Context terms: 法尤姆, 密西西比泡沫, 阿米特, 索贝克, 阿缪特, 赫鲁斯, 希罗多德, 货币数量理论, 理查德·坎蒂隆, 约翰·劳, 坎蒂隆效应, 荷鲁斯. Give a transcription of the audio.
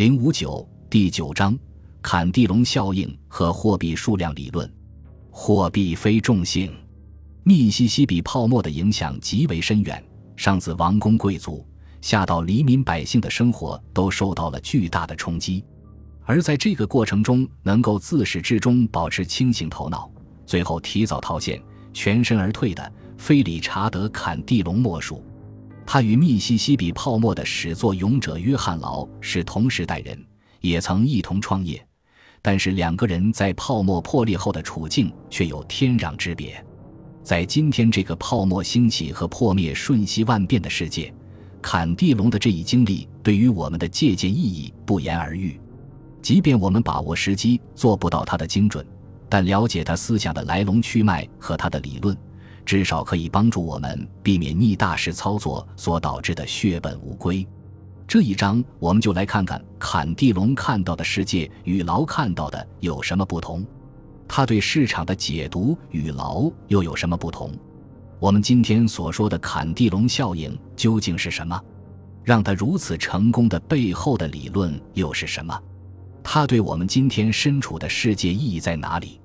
059第9章坎蒂隆效应和货币数量理论。货币非重性。密西西比泡沫的影响极为深远，上自王公贵族下到黎民百姓的生活都受到了巨大的冲击，而在这个过程中能够自始至终保持清醒头脑，最后提早套现全身而退的非理查德·坎蒂隆莫属。他与密西西比泡沫的始作俑者约翰·劳是同时代人，也曾一同创业，但是两个人在泡沫破裂后的处境却有天壤之别。在今天这个泡沫兴起和破灭瞬息万变的世界，坎蒂隆的这一经历对于我们的借鉴意义不言而喻。即便我们把握时机做不到他的精准，但了解他思想的来龙去脉和他的理论，至少可以帮助我们避免逆大势操作所导致的血本无归。这一章我们就来看看坎蒂隆看到的世界与劳看到的有什么不同，他对市场的解读与劳又有什么不同。我们今天所说的坎蒂隆效应究竟是什么？让它如此成功的背后的理论又是什么？它对我们今天身处的世界意义在哪里？